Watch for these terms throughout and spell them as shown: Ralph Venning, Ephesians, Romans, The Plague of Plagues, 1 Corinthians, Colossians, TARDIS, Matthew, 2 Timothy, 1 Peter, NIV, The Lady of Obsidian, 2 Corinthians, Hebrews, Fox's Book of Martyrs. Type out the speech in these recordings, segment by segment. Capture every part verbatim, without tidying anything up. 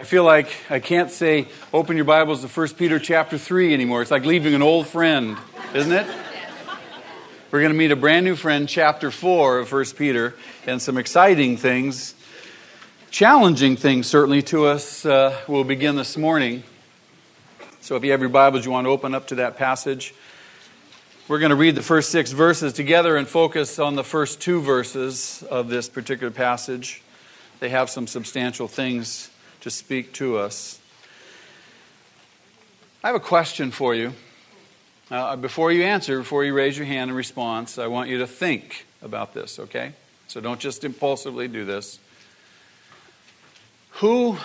I feel like I can't say, open your Bibles to First Peter chapter three anymore. It's like leaving an old friend, isn't it? We're going to meet a brand new friend, chapter four of First Peter, and some exciting things, challenging things certainly to us uh, will begin this morning. So if you have your Bibles, you want to open up to that passage. We're going to read the first six verses together and focus on the first two verses of this particular passage. They have some substantial things to speak to us. I have a question for you. Uh, before you answer, before you raise your hand in response, I want you to think about this, okay? So don't just impulsively do this. Who,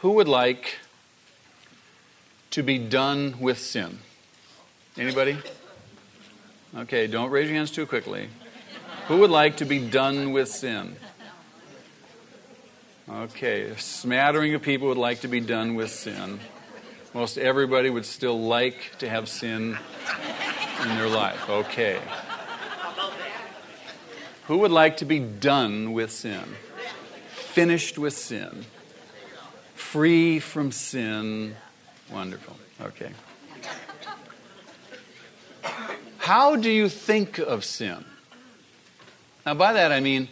who would like to be done with sin? Anybody? Okay, don't raise your hands too quickly. Who would like to be done with sin? Okay, a smattering of people would like to be done with sin. Most everybody would still like to have sin in their life. Okay. Who would like to be done with sin? Finished with sin. Free from sin. Wonderful. Okay. How do you think of sin? Now, by that I mean,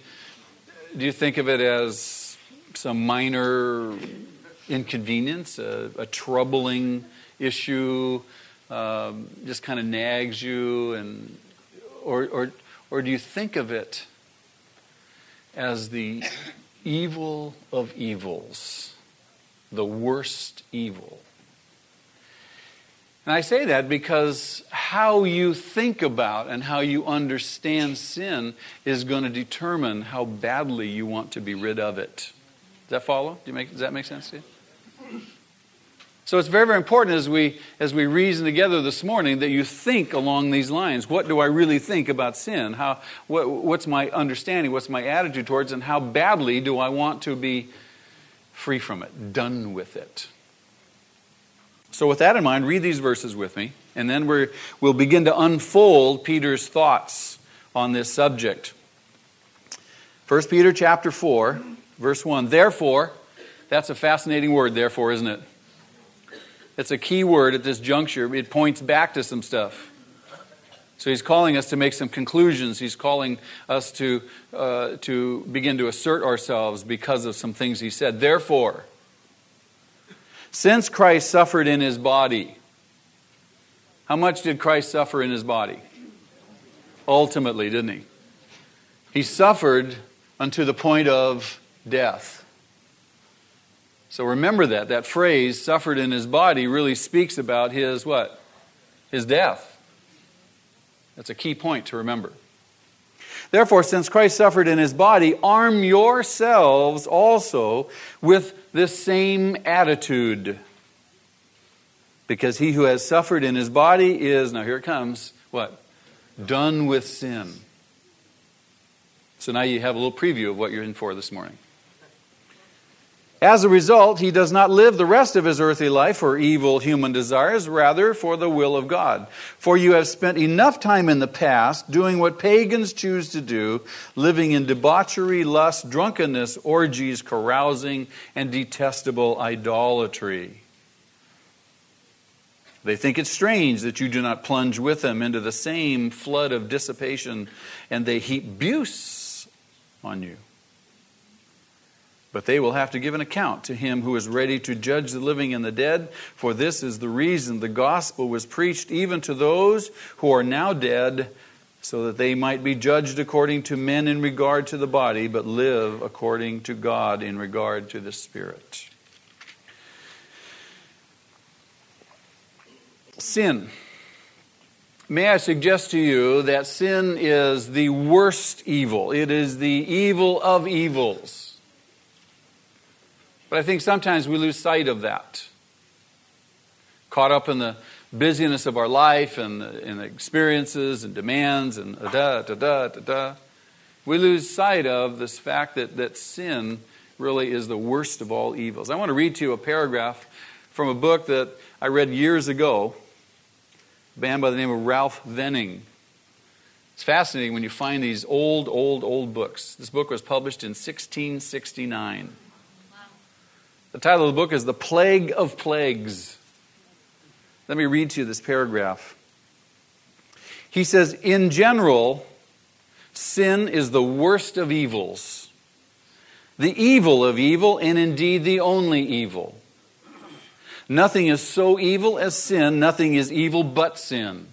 do you think of it as some minor inconvenience, a, a troubling issue, um, just kind of nags you, and or, or or do you think of it as the evil of evils, the worst evil? And I say that because how you think about and how you understand sin is going to determine how badly you want to be rid of it. Does that follow? Do you make, does that make sense to you? So it's very, very important as we as we reason together this morning that you think along these lines. What do I really think about sin? How what, what's my understanding? What's my attitude towards it? And how badly do I want to be free from it, done with it? So with that in mind, read these verses with me, and then we're, we'll begin to unfold Peter's thoughts on this subject. First Peter chapter four. Verse one, therefore, that's a fascinating word, therefore, isn't it? It's a key word at this juncture. It points back to some stuff. So he's calling us to make some conclusions. He's calling us to uh, to begin to assert ourselves because of some things he said. Therefore, since Christ suffered in his body, how much did Christ suffer in his body? Ultimately, didn't he? He suffered unto the point of death. So remember that. That phrase, suffered in his body, really speaks about his what? His death. That's a key point to remember. Therefore, since Christ suffered in his body, arm yourselves also with this same attitude. Because he who has suffered in his body is, now here it comes, what? Done with sin. So now you have a little preview of what you're in for this morning. As a result, he does not live the rest of his earthly life for evil human desires, rather for the will of God. For you have spent enough time in the past doing what pagans choose to do, living in debauchery, lust, drunkenness, orgies, carousing, and detestable idolatry. They think it strange that you do not plunge with them into the same flood of dissipation, and they heap abuse on you. But they will have to give an account to him who is ready to judge the living and the dead, for this is the reason the gospel was preached even to those who are now dead, so that they might be judged according to men in regard to the body, but live according to God in regard to the Spirit. Sin. May I suggest to you that sin is the worst evil. It is the evil of evils. But I think sometimes we lose sight of that. Caught up in the busyness of our life and the, and the experiences and demands and da da da da da, we lose sight of this fact that, that sin really is the worst of all evils. I want to read to you a paragraph from a book that I read years ago, a man by the name of Ralph Venning. It's fascinating when you find these old, old, old books. This book was published in sixteen sixty-nine. The title of the book is The Plague of Plagues. Let me read to you this paragraph. He says, in general, sin is the worst of evils, the evil of evil, and indeed the only evil. Nothing is so evil as sin, nothing is evil but sin.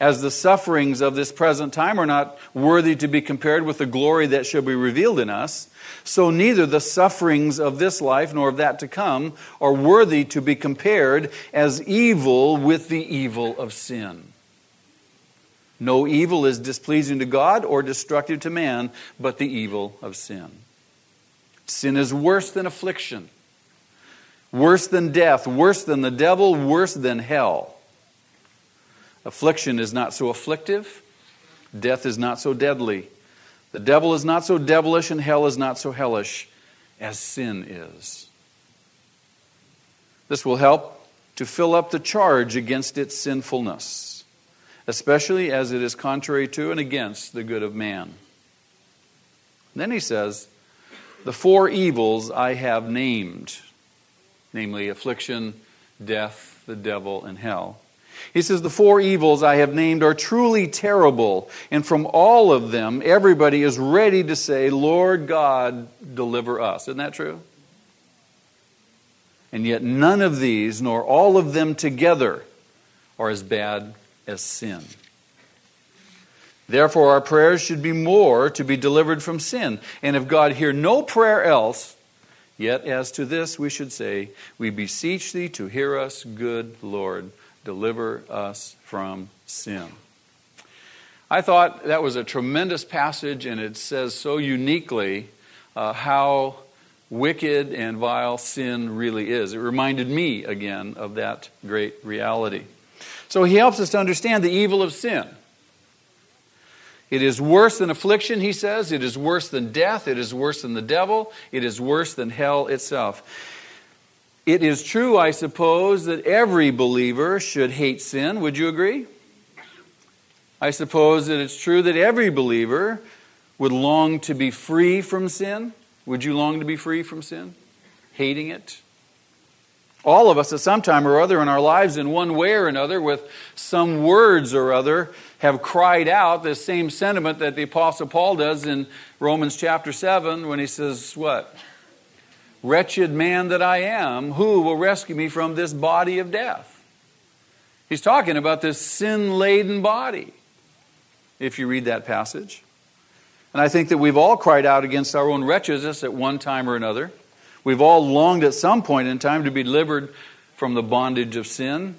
As the sufferings of this present time are not worthy to be compared with the glory that shall be revealed in us, so neither the sufferings of this life nor of that to come are worthy to be compared as evil with the evil of sin. No evil is displeasing to God or destructive to man, but the evil of sin. Sin is worse than affliction, worse than death, worse than the devil, worse than hell. Affliction is not so afflictive. Death is not so deadly. The devil is not so devilish, and hell is not so hellish as sin is. This will help to fill up the charge against its sinfulness, especially as it is contrary to and against the good of man. Then he says, the four evils I have named, namely affliction, death, the devil, and hell. He says, the four evils I have named are truly terrible, and from all of them, everybody is ready to say, Lord God, deliver us. Isn't that true? And yet none of these, nor all of them together, are as bad as sin. Therefore, our prayers should be more to be delivered from sin. And if God hear no prayer else, yet as to this we should say, we beseech thee to hear us, good Lord. Deliver us from sin. I thought that was a tremendous passage, and it says so uniquely uh, how wicked and vile sin really is. It reminded me again of that great reality. So he helps us to understand the evil of sin. It is worse than affliction, he says. It is worse than death. It is worse than the devil. It is worse than hell itself. It is true, I suppose, that every believer should hate sin. Would you agree? I suppose that it's true that every believer would long to be free from sin. Would you long to be free from sin? Hating it? All of us at some time or other in our lives, in one way or another, with some words or other, have cried out the same sentiment that the Apostle Paul does in Romans chapter seven when he says, what? Wretched man that I am, who will rescue me from this body of death? He's talking about this sin-laden body, if you read that passage. And I think that we've all cried out against our own wretchedness at one time or another. We've all longed at some point in time to be delivered from the bondage of sin.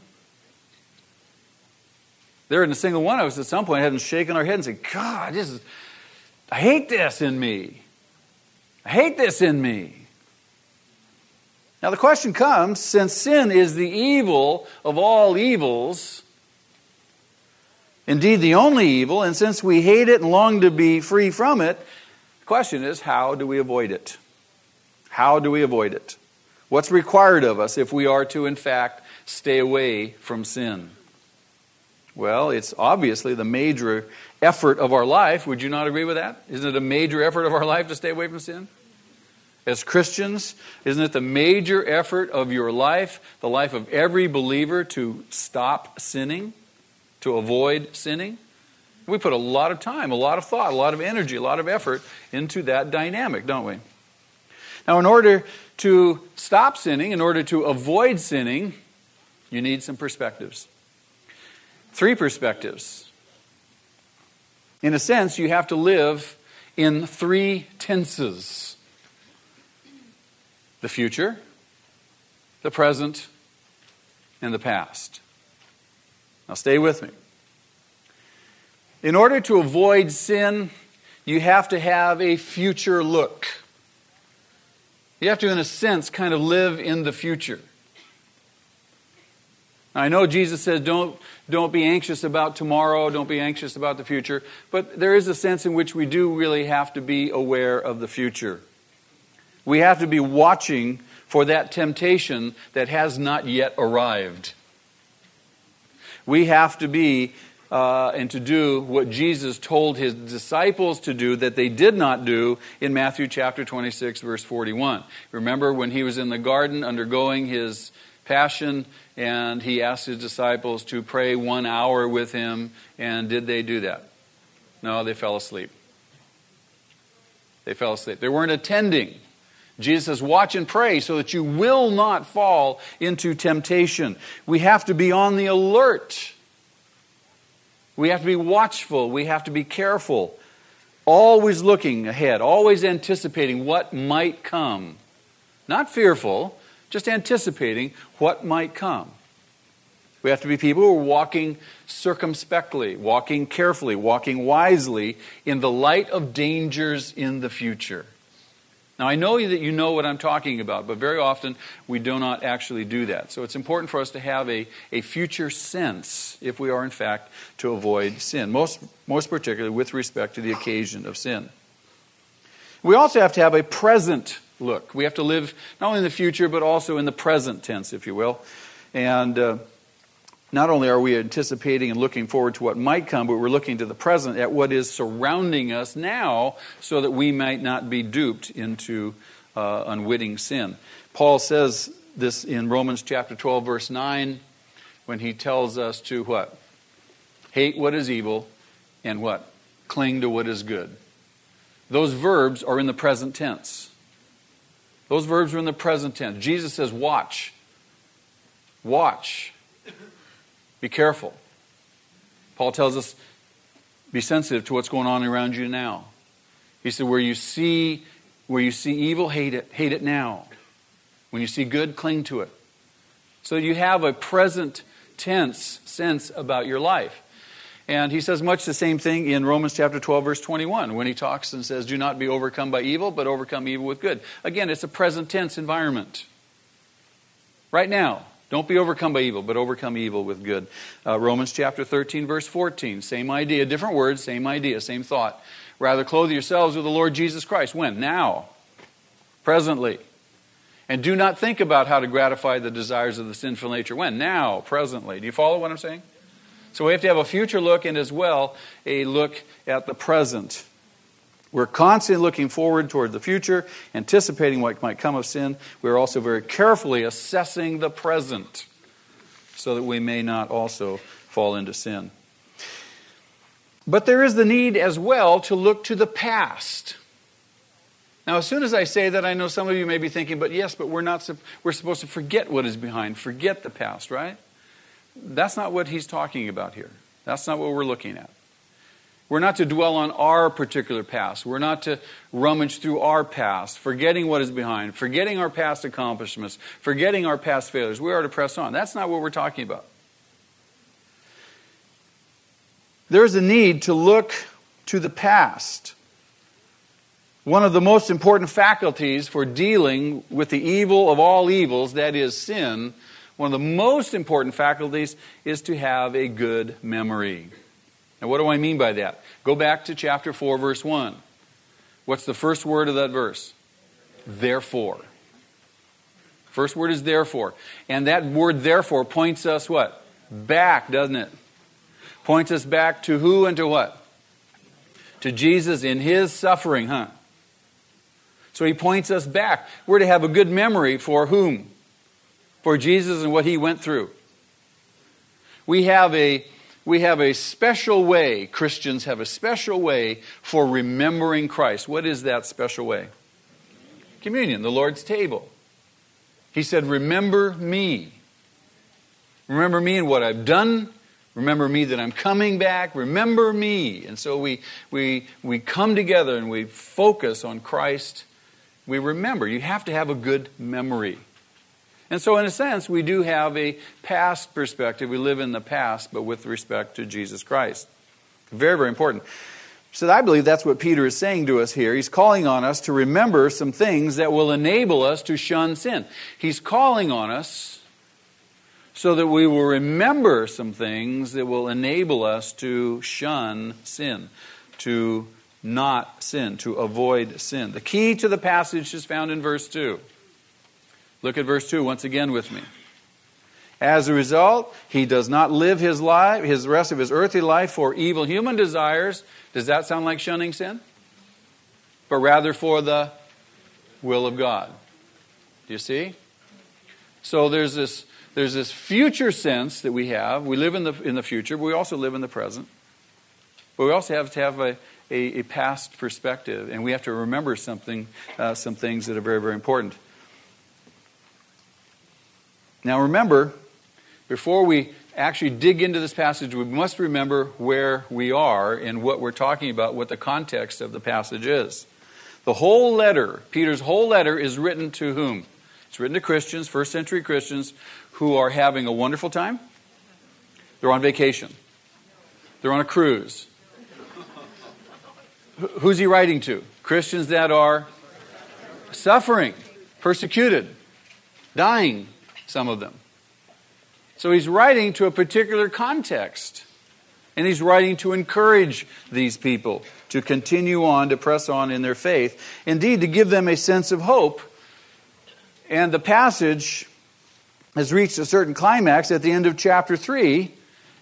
There isn't a single one of us at some point hadn't shaken our head and said, God, this is, I hate this in me. I hate this in me. Now the question comes, since sin is the evil of all evils, indeed the only evil, and since we hate it and long to be free from it, the question is, how do we avoid it? How do we avoid it? What's required of us if we are to, in fact, stay away from sin? Well, it's obviously the major effort of our life. Would you not agree with that? Isn't it a major effort of our life to stay away from sin? As Christians, isn't it the major effort of your life, the life of every believer, to stop sinning, to avoid sinning? We put a lot of time, a lot of thought, a lot of energy, a lot of effort into that dynamic, don't we? Now, in order to stop sinning, in order to avoid sinning, you need some perspectives. Three perspectives. In a sense, you have to live in three tenses. The future, the present, and the past. Now stay with me. In order to avoid sin, you have to have a future look. You have to, in a sense, kind of live in the future. Now, I know Jesus said, don't, don't be anxious about tomorrow, don't be anxious about the future, but there is a sense in which we do really have to be aware of the future. We have to be watching for that temptation that has not yet arrived. We have to be uh, and to do what Jesus told his disciples to do that they did not do in Matthew chapter twenty-six, verse forty-one. Remember when he was in the garden undergoing his passion, and he asked his disciples to pray one hour with him, and did they do that? No, they fell asleep. They fell asleep. They weren't attending. Jesus says, watch and pray so that you will not fall into temptation. We have to be on the alert. We have to be watchful. We have to be careful. Always looking ahead, always anticipating what might come. Not fearful, just anticipating what might come. We have to be people who are walking circumspectly, walking carefully, walking wisely in the light of dangers in the future. Now, I know that you know what I'm talking about, but very often we do not actually do that. So it's important for us to have a, a future sense if we are, in fact, to avoid sin, most, most particularly with respect to the occasion of sin. We also have to have a present look. We have to live not only in the future, but also in the present tense, if you will. And uh, not only are we anticipating and looking forward to what might come, but we're looking to the present at what is surrounding us now so that we might not be duped into uh, unwitting sin. Paul says this in Romans chapter twelve, verse nine, when he tells us to what? Hate what is evil and what? Cling to what is good. Those verbs are in the present tense. Those verbs are in the present tense. Jesus says, watch. Watch. Be careful. Paul tells us, be sensitive to what's going on around you now. He said, where you see, where you see evil, hate it. Hate it now. When you see good, cling to it. So you have a present tense sense about your life. And he says much the same thing in Romans chapter twelve, verse twenty-one, when he talks and says, do not be overcome by evil, but overcome evil with good. Again, it's a present tense environment. Right now, don't be overcome by evil, but overcome evil with good. Uh, Romans chapter thirteen, verse fourteen, same idea, different words, same idea, same thought. Rather clothe yourselves with the Lord Jesus Christ. When? Now. Presently. And do not think about how to gratify the desires of the sinful nature. When? Now. Presently. Do you follow what I'm saying? So we have to have a future look and as well a look at the present. We're constantly looking forward toward the future, anticipating what might come of sin. We're also very carefully assessing the present so that we may not also fall into sin. But there is the need as well to look to the past. Now, as soon as I say that, I know some of you may be thinking, but yes, but we're not, we're supposed to forget what is behind, forget the past, right? That's not what he's talking about here. That's not what we're looking at. We're not to dwell on our particular past. We're not to rummage through our past, forgetting what is behind, forgetting our past accomplishments, forgetting our past failures. We are to press on. That's not what we're talking about. There's a need to look to the past. One of the most important faculties for dealing with the evil of all evils, that is sin, one of the most important faculties is to have a good memory. Now, what do I mean by that? Go back to chapter four, verse one. What's the first word of that verse? Therefore. First word is therefore. And that word therefore points us what? Back, doesn't it? Points us back to who and to what? To Jesus in his suffering, huh? So he points us back. We're to have a good memory for whom? For Jesus and what he went through. We have a we have a special way, Christians have a special way for remembering Christ. What is that special way? Communion, the Lord's table. He said, remember me. Remember me and what I've done. Remember me that I'm coming back. Remember me. And so we we we come together and we focus on Christ. We remember. You have to have a good memory. And so in a sense, we do have a past perspective. We live in the past, but with respect to Jesus Christ. Very, very important. So I believe that's what Peter is saying to us here. He's calling on us to remember some things that will enable us to shun sin. He's calling on us so that we will remember some things that will enable us to shun sin, to not sin, to avoid sin. The key to the passage is found in verse two. Look at verse two once again with me. As a result, he does not live his life, his rest of his earthly life for evil human desires. Does that sound like shunning sin? But rather for the will of God. Do you see? So there's this there's this future sense that we have. We live in the in the future, but we also live in the present. But we also have to have a a, a past perspective, and we have to remember something, uh, some things that are very, very important. Now remember, before we actually dig into this passage, we must remember where we are and what we're talking about, what the context of the passage is. The whole letter, Peter's whole letter, is written to whom? It's written to Christians, first century Christians, who are having a wonderful time. They're on vacation. They're on a cruise. Who's he writing to? Christians that are suffering, persecuted, dying, some of them. So he's writing to a particular context. And he's writing to encourage these people to continue on, to press on in their faith. Indeed, to give them a sense of hope. And the passage has reached a certain climax at the end of chapter three.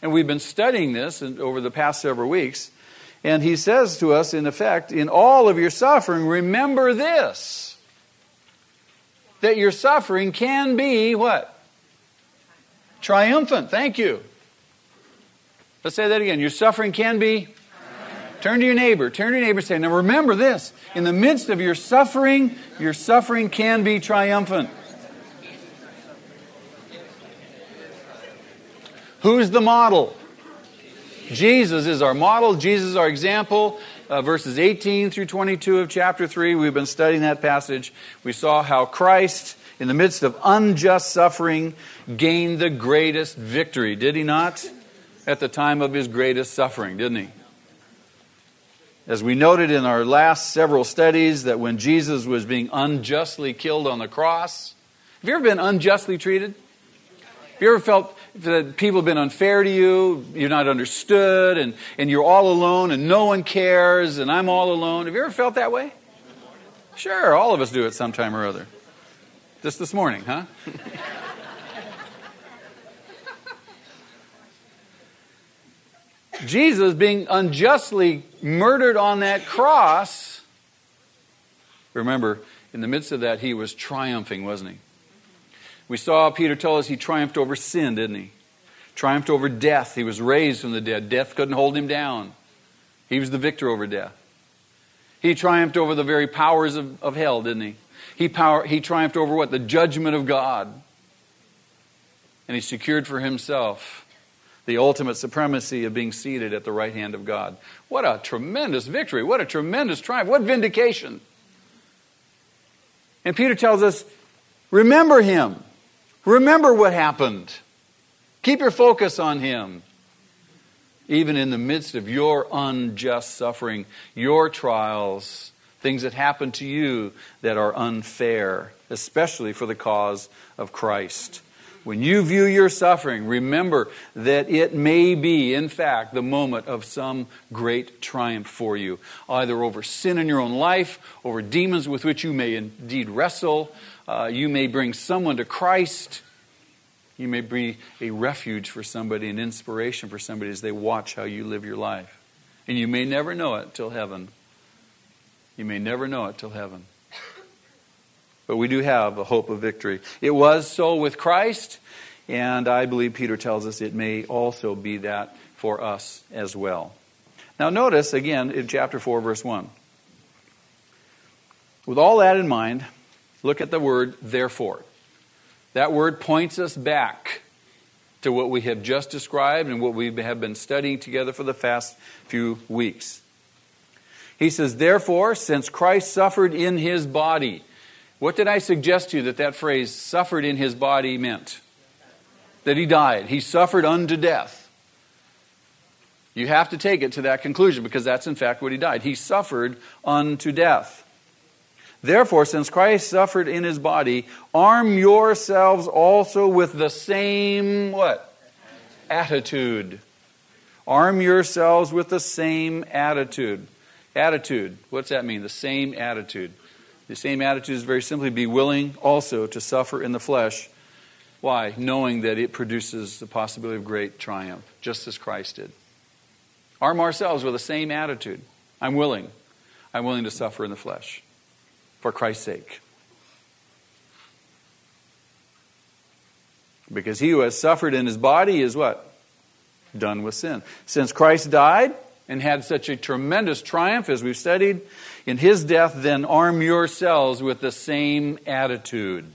And we've been studying this over the past several weeks. And he says to us, in effect, in all of your suffering, remember this. That your suffering can be what? Triumphant. Thank you. Let's say that again. Your suffering can be... Turn to your neighbor. Turn to your neighbor and say, now remember this. In the midst of your suffering, your suffering can be triumphant. Who's the model? Jesus is our model. Jesus is our example. Uh, verses eighteen through twenty-two of chapter three. We've been studying that passage. We saw how Christ, in the midst of unjust suffering, gained the greatest victory. Did he not? At the time of his greatest suffering, didn't he? As we noted in our last several studies, that when Jesus was being unjustly killed on the cross... Have you ever been unjustly treated? Have you ever felt that people have been unfair to you, you're not understood, and, and you're all alone, and no one cares, and I'm all alone? Have you ever felt that way? Sure, all of us do it sometime or other. Just this morning, huh? Jesus being unjustly murdered on that cross. Remember, in the midst of that, he was triumphing, wasn't he? We saw Peter tell us he triumphed over sin, didn't he? Triumphed over death. He was raised from the dead. Death couldn't hold him down. He was the victor over death. He triumphed over the very powers of, of hell, didn't he? He, power, he triumphed over what? The judgment of God. And he secured for himself the ultimate supremacy of being seated at the right hand of God. What a tremendous victory. What a tremendous triumph. What vindication. And Peter tells us, remember him. Remember what happened. Keep your focus on him. Even in the midst of your unjust suffering, your trials, things that happen to you that are unfair, especially for the cause of Christ. When you view your suffering, remember that it may be, in fact, the moment of some great triumph for you. Either over sin in your own life, over demons with which you may indeed wrestle. Uh, you may bring someone to Christ. You may be a refuge for somebody, an inspiration for somebody as they watch how you live your life. And you may never know it till heaven. You may never know it till heaven. But we do have a hope of victory. It was so with Christ, and I believe Peter tells us it may also be that for us as well. Now notice, again, in chapter four, verse one. With all that in mind, look at the word, therefore. That word points us back to what we have just described and what we have been studying together for the past few weeks. He says, therefore, since Christ suffered in his body... What did I suggest to you that that phrase, suffered in his body, meant? That he died. He suffered unto death. You have to take it to that conclusion because that's in fact what he died. He suffered unto death. Therefore, since Christ suffered in his body, arm yourselves also with the same, what? Attitude. Arm yourselves with the same attitude. Attitude. What's that mean? The same attitude. The same attitude is very simply be willing also to suffer in the flesh Why? Knowing that it produces the possibility of great triumph, just as Christ did. Arm ourselves with the same attitude. I'm willing. I'm willing to suffer in the flesh for Christ's sake. Because he who has suffered in his body is what? Done with sin. Since Christ died and had such a tremendous triumph, as we've studied, in his death, then arm yourselves with the same attitude.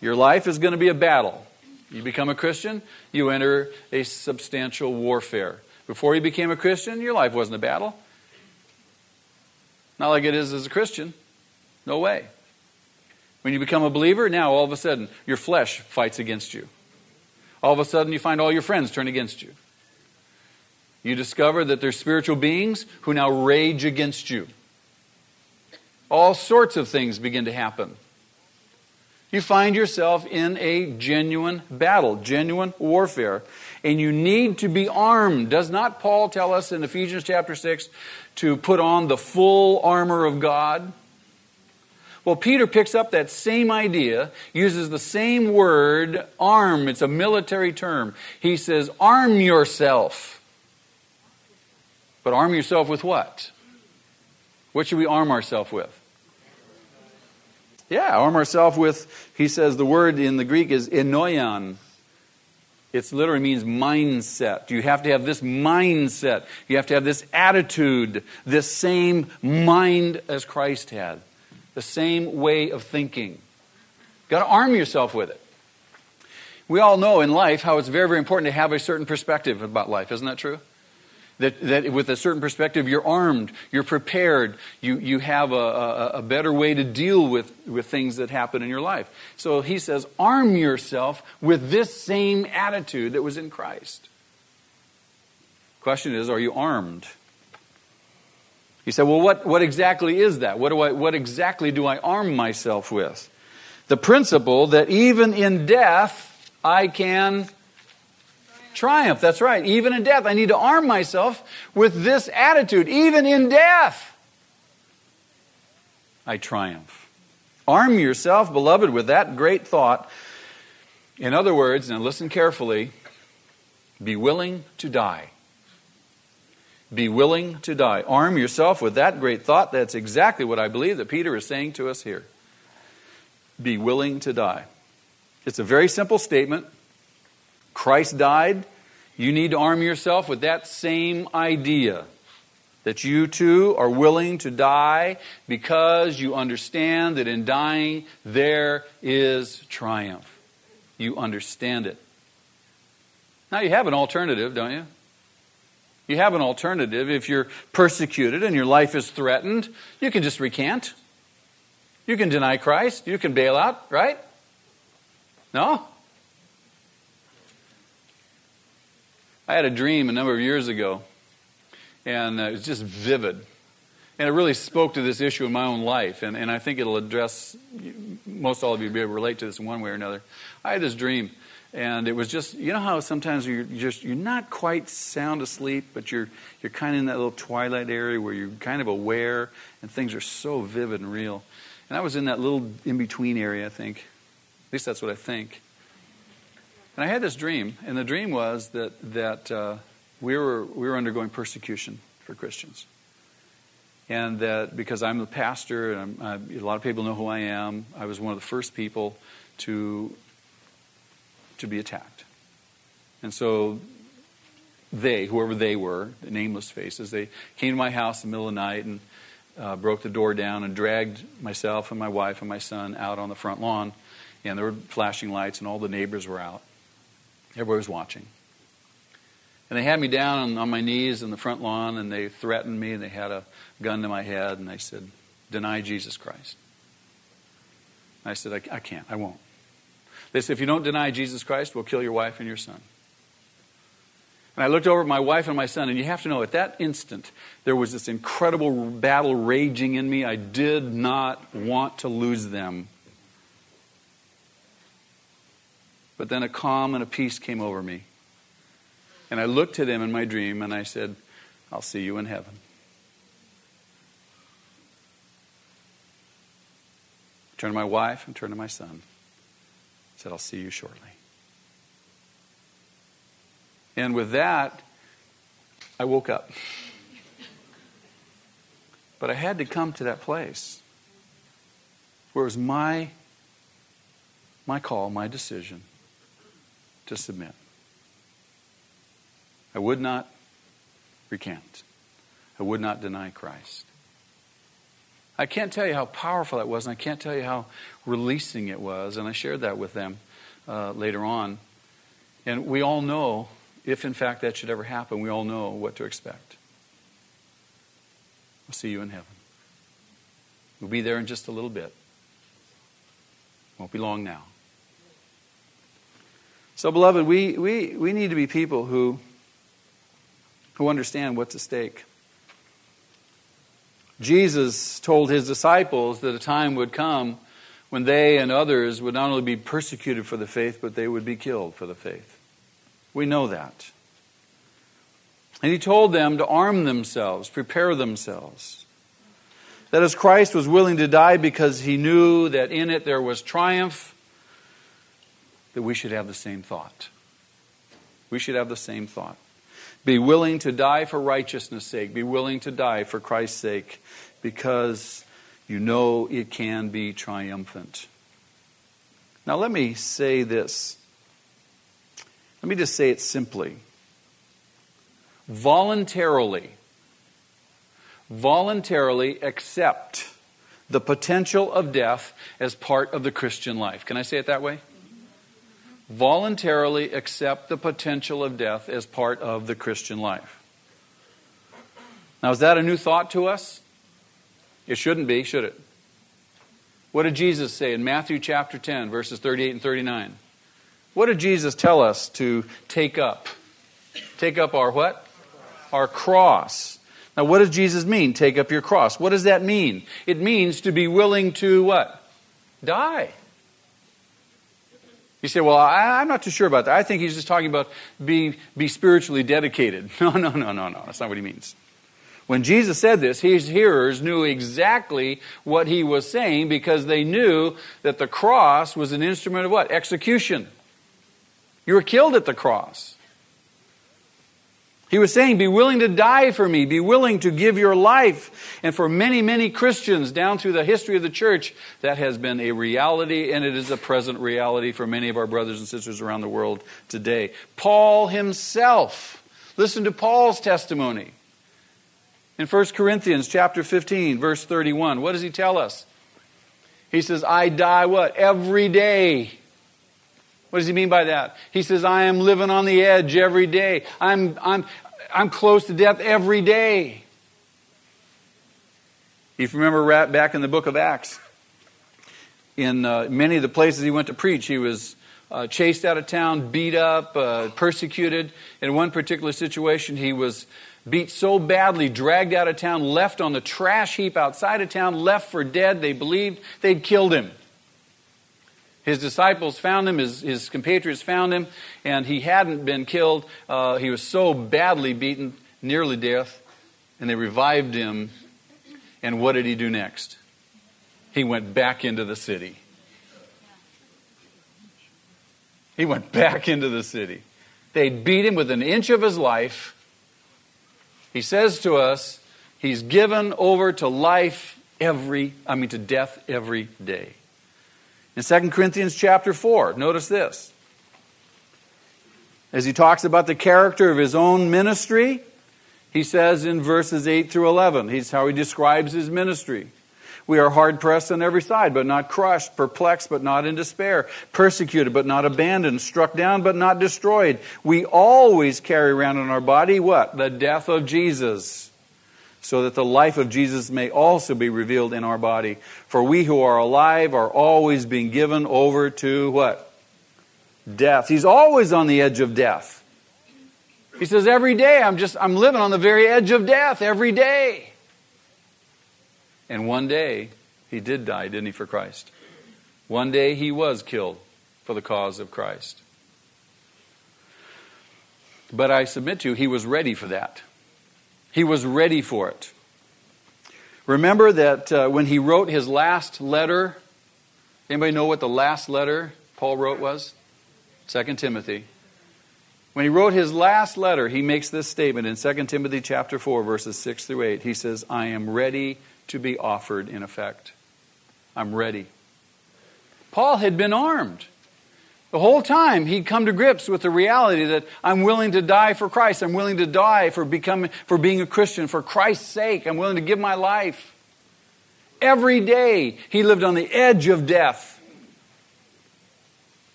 Your life is going to be a battle. You become a Christian, you enter a substantial warfare. Before you became a Christian, your life wasn't a battle. Not like it is as a Christian. No way. When you become a believer, now all of a sudden your flesh fights against you. All of a sudden you find all your friends turn against you. You discover that there's spiritual beings who now rage against you. All sorts of things begin to happen. You find yourself in a genuine battle, genuine warfare, and you need to be armed. Does not Paul tell us in Ephesians chapter six to put on the full armor of God? Well, Peter picks up that same idea, uses the same word, arm. It's a military term. He says, arm yourself. But arm yourself with what? What should we arm ourselves with? Yeah, arm ourselves with, he says the word in the Greek is enoion. It literally means mindset. You have to have this mindset. You have to have this attitude, this same mind as Christ had. The same way of thinking. Got to arm yourself with it. We all know in life how it's very, very important to have a certain perspective about life. Isn't that true? That, that with a certain perspective, you're armed, you're prepared, you, you have a, a, a better way to deal with, with things that happen in your life. So he says, arm yourself with this same attitude that was in Christ. Question is, are you armed? He said, well, what, what exactly is that? What do I, what exactly do I arm myself with? The principle that even in death, I can triumph. triumph. That's right. Even in death, I need to arm myself with this attitude. Even in death, I triumph. Arm yourself, beloved, with that great thought. In other words, now listen carefully, be willing to die. Be willing to die. Arm yourself with that great thought. That's exactly what I believe that Peter is saying to us here. Be willing to die. It's a very simple statement. Christ died. You need to arm yourself with that same idea, that you too are willing to die because you understand that in dying there is triumph. You understand it. Now you have an alternative, don't you? You have an alternative. If you're persecuted and your life is threatened, you can just recant. You can deny Christ. You can bail out, right? No? I had a dream a number of years ago, and it was just vivid. And it really spoke to this issue in my own life, and, and I think it'll address, most all of you will be able to relate to this in one way or another. I had this dream. And it was just, you know how sometimes you're just, you're not quite sound asleep, but you're you're kind of in that little twilight area where you're kind of aware and things are so vivid and real. And I was in that little in-between area, I think. At least that's what I think. And I had this dream, and the dream was that that uh, we were we were undergoing persecution for Christians. And that because I'm the pastor, and I'm, I, a lot of people know who I am, I was one of the first people to... to be attacked. And so they, whoever they were, the nameless faces, they came to my house in the middle of the night and uh, broke the door down and dragged myself and my wife and my son out on the front lawn. And there were flashing lights and all the neighbors were out. Everybody was watching. And they had me down on, on my knees in the front lawn, and they threatened me, and they had a gun to my head, and they said, deny Jesus Christ. And I said, I, I can't, I won't. They said, if you don't deny Jesus Christ, we'll kill your wife and your son. And I looked over at my wife and my son, and you have to know, at that instant, there was this incredible battle raging in me. I did not want to lose them. But then a calm and a peace came over me. And I looked to them in my dream, and I said, I'll see you in heaven. I turned to my wife and turned to my son. said, I'll see you shortly. And with that, I woke up. But I had to come to that place where it was my, my call, my decision to submit. I would not recant. I would not deny Christ. I can't tell you how powerful that was, and I can't tell you how releasing it was, and I shared that with them uh, later on. And we all know, if in fact that should ever happen, we all know what to expect. We'll see you in heaven. We'll be there in just a little bit. Won't be long now. So, beloved, we we, we need to be people who, who understand what's at stake. Jesus told his disciples that a time would come when they and others would not only be persecuted for the faith, but they would be killed for the faith. We know that. And he told them to arm themselves, prepare themselves. That as Christ was willing to die because he knew that in it there was triumph, that we should have the same thought. We should have the same thought. Be willing to die for righteousness' sake. Be willing to die for Christ's sake, because you know it can be triumphant. Now let me say this. Let me just say it simply. Voluntarily, voluntarily accept the potential of death as part of the Christian life. Can I say it that way? Voluntarily accept the potential of death as part of the Christian life. Now, is that a new thought to us? It shouldn't be, should it? What did Jesus say in Matthew chapter ten, verses thirty-eight and thirty-nine? What did Jesus tell us to take up? Take up our what? Our cross. Now, what does Jesus mean, take up your cross? What does that mean? It means to be willing to what? Die. You say, well, I, I'm not too sure about that. I think he's just talking about be, be spiritually dedicated. No, no, no, no, no. That's not what he means. When Jesus said this, his hearers knew exactly what he was saying, because they knew that the cross was an instrument of what? Execution. You were killed at the cross. He was saying, be willing to die for me. Be willing to give your life. And for many, many Christians down through the history of the church, that has been a reality, and it is a present reality for many of our brothers and sisters around the world today. Paul himself. Listen to Paul's testimony. In First Corinthians chapter fifteen, verse thirty-one, what does he tell us? He says, I die what? Every day. What does he mean by that? He says, I am living on the edge every day. I'm, I'm, I'm close to death every day. If you remember back in the book of Acts, in uh, many of the places he went to preach, he was uh, chased out of town, beat up, uh, persecuted. In one particular situation, he was beat so badly, dragged out of town, left on the trash heap outside of town, left for dead. They believed they'd killed him. His disciples found him, his, his compatriots found him, and he hadn't been killed. Uh, he was so badly beaten, nearly death, and they revived him. And what did he do next? He went back into the city. He went back into the city. They beat him with an inch of his life. He says to us, he's given over to life every, I mean to death every day. In Second Corinthians chapter four, notice this. As he talks about the character of his own ministry, he says in verses eight through eleven, he's how he describes his ministry. We are hard-pressed on every side, but not crushed, perplexed, but not in despair, persecuted, but not abandoned, struck down, but not destroyed. We always carry around in our body what? The death of Jesus, so that the life of Jesus may also be revealed in our body. For we who are alive are always being given over to what? Death. He's always on the edge of death. He says, every day I'm just, I'm living on the very edge of death, every day. And one day, he did die, didn't he, for Christ? One day he was killed for the cause of Christ. But I submit to you, he was ready for that. He was ready for it. Remember that uh, when he wrote his last letter, anybody know what the last letter Paul wrote was? Second Timothy. When he wrote his last letter, he makes this statement in Second Timothy chapter four, verses six through eight. He says, I am ready to be offered, in effect. I'm ready. Paul had been armed. The whole time he'd come to grips with the reality that I'm willing to die for Christ. I'm willing to die for becoming, for being a Christian. For Christ's sake, I'm willing to give my life. Every day he lived on the edge of death.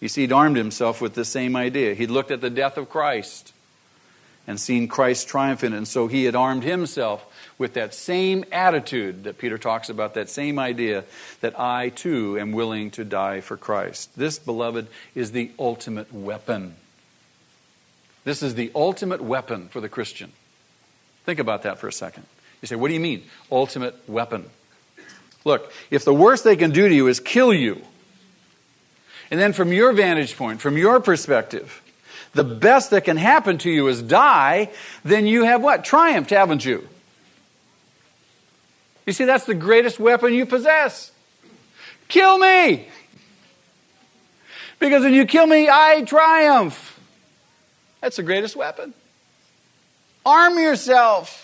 You see, he'd armed himself with the same idea. He'd looked at the death of Christ and seen Christ triumph in it. And so he had armed himself with that same attitude that Peter talks about, that same idea that I too am willing to die for Christ. This, beloved, is the ultimate weapon. This is the ultimate weapon for the Christian. Think about that for a second. You say, what do you mean, ultimate weapon? Look, if the worst they can do to you is kill you, and then from your vantage point, from your perspective, the best that can happen to you is die, then you have what? Triumphed, haven't you? You see, that's the greatest weapon you possess. Kill me! Because when you kill me, I triumph. That's the greatest weapon. Arm yourself.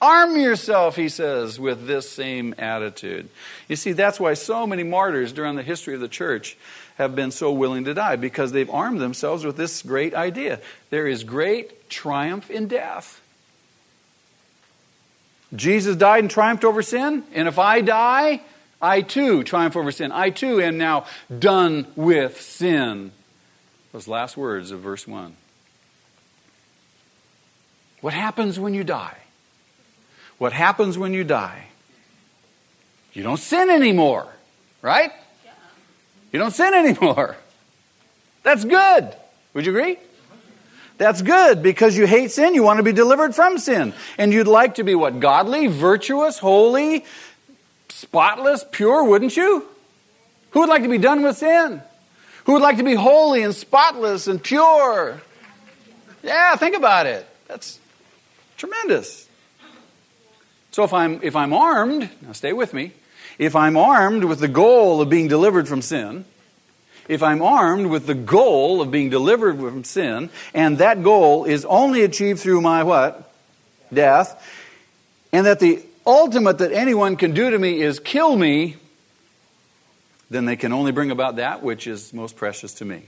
Arm yourself, he says, with this same attitude. You see, that's why so many martyrs during the history of the church have been so willing to die, because they've armed themselves with this great idea. There is great triumph in death. Jesus died and triumphed over sin, and if I die, I too triumph over sin. I too am now done with sin. Those last words of verse one. What happens when you die? What happens when you die? You don't sin anymore, right? Yeah. You don't sin anymore. That's good. Would you agree? That's good, because you hate sin. You want to be delivered from sin. And you'd like to be what? Godly, virtuous, holy, spotless, pure, wouldn't you? Who would like to be done with sin? Who would like to be holy and spotless and pure? Yeah, think about it. That's tremendous. So if I'm, if I'm armed, now stay with me, if I'm armed with the goal of being delivered from sin, if I'm armed with the goal of being delivered from sin, and that goal is only achieved through my what? Death. And that the ultimate that anyone can do to me is kill me, then they can only bring about that which is most precious to me.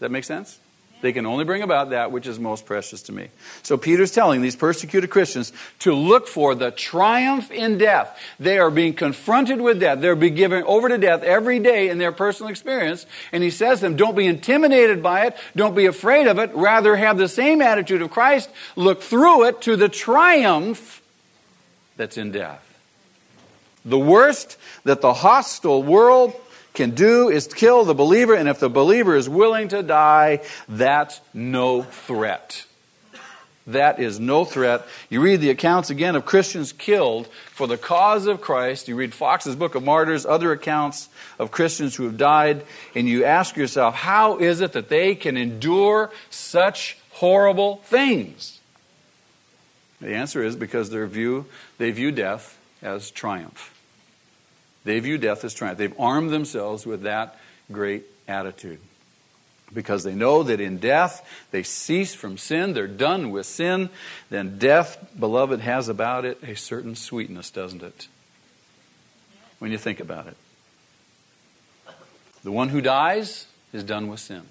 That make sense? They can only bring about that which is most precious to me. So Peter's telling these persecuted Christians to look for the triumph in death. They are being confronted with death. They're being given over to death every day in their personal experience. And he says to them, don't be intimidated by it. Don't be afraid of it. Rather have the same attitude of Christ. Look through it to the triumph that's in death. The worst that the hostile world can do is kill the believer, and if the believer is willing to die, that's no threat. That is no threat. You read the accounts again of Christians killed for the cause of Christ. You read Fox's Book of Martyrs, other accounts of Christians who have died, and you ask yourself, how is it that they can endure such horrible things? The answer is because they view, they view death as triumph. They view death as triumph. They've armed themselves with that great attitude. Because they know that in death, they cease from sin, they're done with sin, then death, beloved, has about it a certain sweetness, doesn't it? When you think about it. The one who dies is done with sin.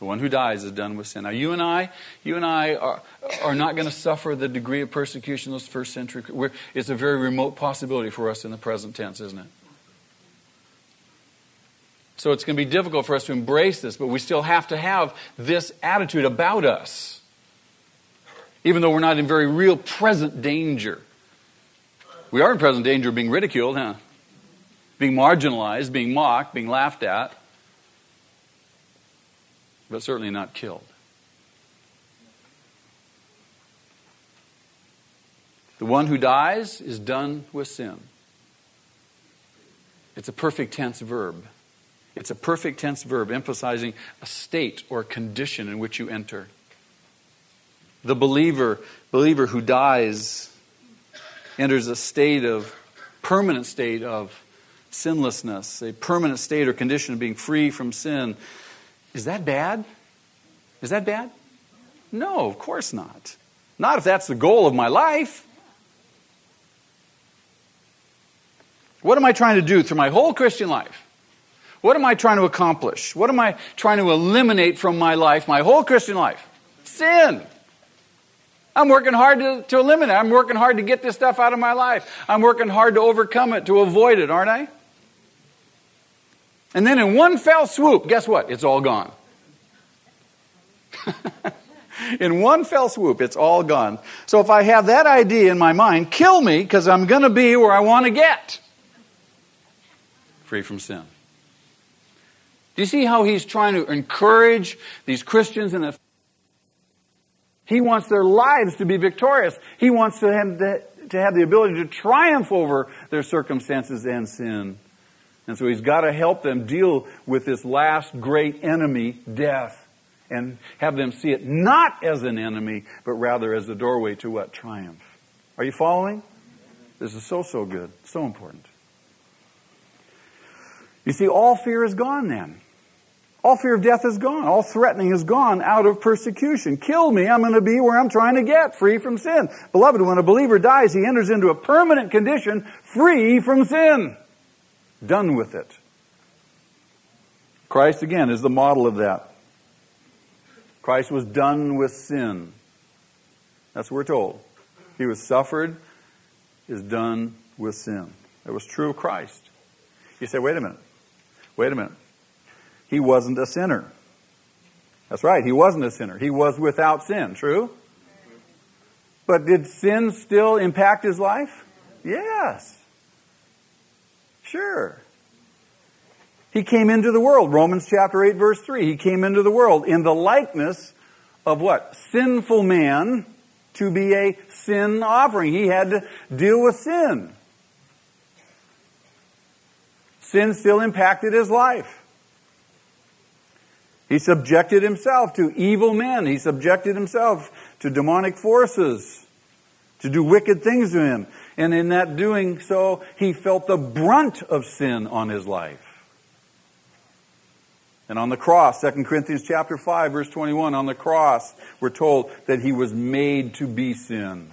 The one who dies is done with sin. Now you and I, you and I are, are not going to suffer the degree of persecution those first century. We're, it's a very remote possibility for us in the present tense, isn't it? So it's going to be difficult for us to embrace this, but we still have to have this attitude about us. Even though we're not in very real present danger. We are in present danger of being ridiculed, huh? Being marginalized, being mocked, being laughed at. But certainly not killed. The one who dies is done with sin. It's a perfect tense verb. It's a perfect tense verb emphasizing a state or condition in which you enter. The believer, believer who dies enters a state of, permanent state of sinlessness, a permanent state or condition of being free from sin. Is that bad? Is that bad? No, of course not. Not if that's the goal of my life. What am I trying to do through my whole Christian life? What am I trying to accomplish? What am I trying to eliminate from my life, my whole Christian life? Sin. I'm working hard to, to eliminate it. I'm working hard to get this stuff out of my life. I'm working hard to overcome it, to avoid it, aren't I? And then in one fell swoop, guess what? It's all gone. In one fell swoop, it's all gone. So if I have that idea in my mind, kill me, because I'm going to be where I want to get. Free from sin. Do you see how he's trying to encourage these Christians in a... He wants their lives to be victorious. He wants them to have the ability to triumph over their circumstances and sin. And so he's got to help them deal with this last great enemy, death, and have them see it not as an enemy, but rather as the doorway to what? Triumph. Are you following? This is so, so good. So important. You see, all fear is gone then. All fear of death is gone. All threatening is gone out of persecution. Kill me, I'm going to be where I'm trying to get, free from sin. Beloved, when a believer dies, he enters into a permanent condition, free from sin. Done with it. Christ, again, is the model of that. Christ was done with sin. That's what we're told. He was suffered, is done with sin. That was true of Christ. You say, wait a minute. Wait a minute. He wasn't a sinner. That's right, he wasn't a sinner. He was without sin, true? But did sin still impact his life? Yes. Sure. He came into the world, Romans chapter eight, verse three. He came into the world in the likeness of what? Sinful man, to be a sin offering. He had to deal with sin. Sin still impacted his life. He subjected himself to evil men. He subjected himself to demonic forces, to do wicked things to him. And in that doing so, he felt the brunt of sin on his life. And on the cross, Second Corinthians chapter five, verse twenty-one, on the cross, we're told that he was made to be sin.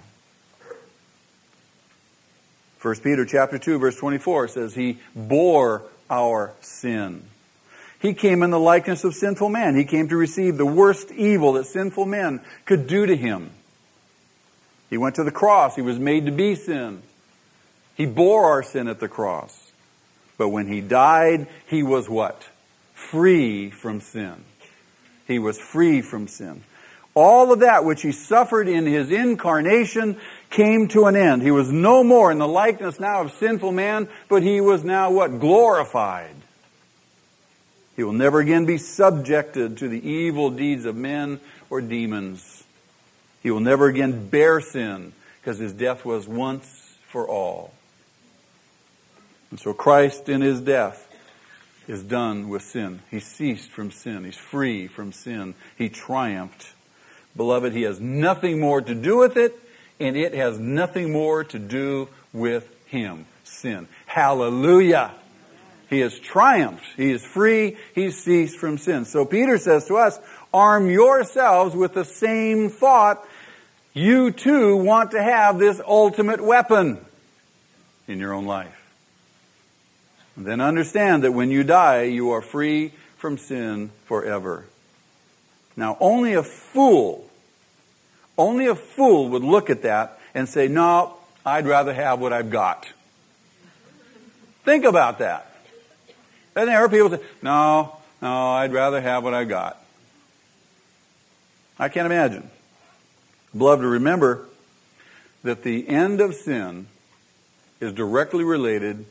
First Peter chapter two, verse twenty-four says he bore our sin. He came in the likeness of sinful man. He came to receive the worst evil that sinful men could do to him. He went to the cross. He was made to be sin. He bore our sin at the cross. But when he died, he was what? Free from sin. He was free from sin. All of that which he suffered in his incarnation came to an end. He was no more in the likeness now of sinful man, but he was now what? Glorified. He will never again be subjected to the evil deeds of men or demons. He will never again bear sin because his death was once for all. And so Christ in his death is done with sin. He ceased from sin. He's free from sin. He triumphed. Beloved, he has nothing more to do with it, and it has nothing more to do with him, sin. Hallelujah! He has triumphed. He is free. He's ceased from sin. So Peter says to us, arm yourselves with the same thought. You too want to have this ultimate weapon in your own life. And then understand that when you die, you are free from sin forever. Now, only a fool, only a fool would look at that and say, no, I'd rather have what I've got. Think about that. And there are people who say, no, no, I'd rather have what I got. I can't imagine. Beloved, to remember that the end of sin is directly related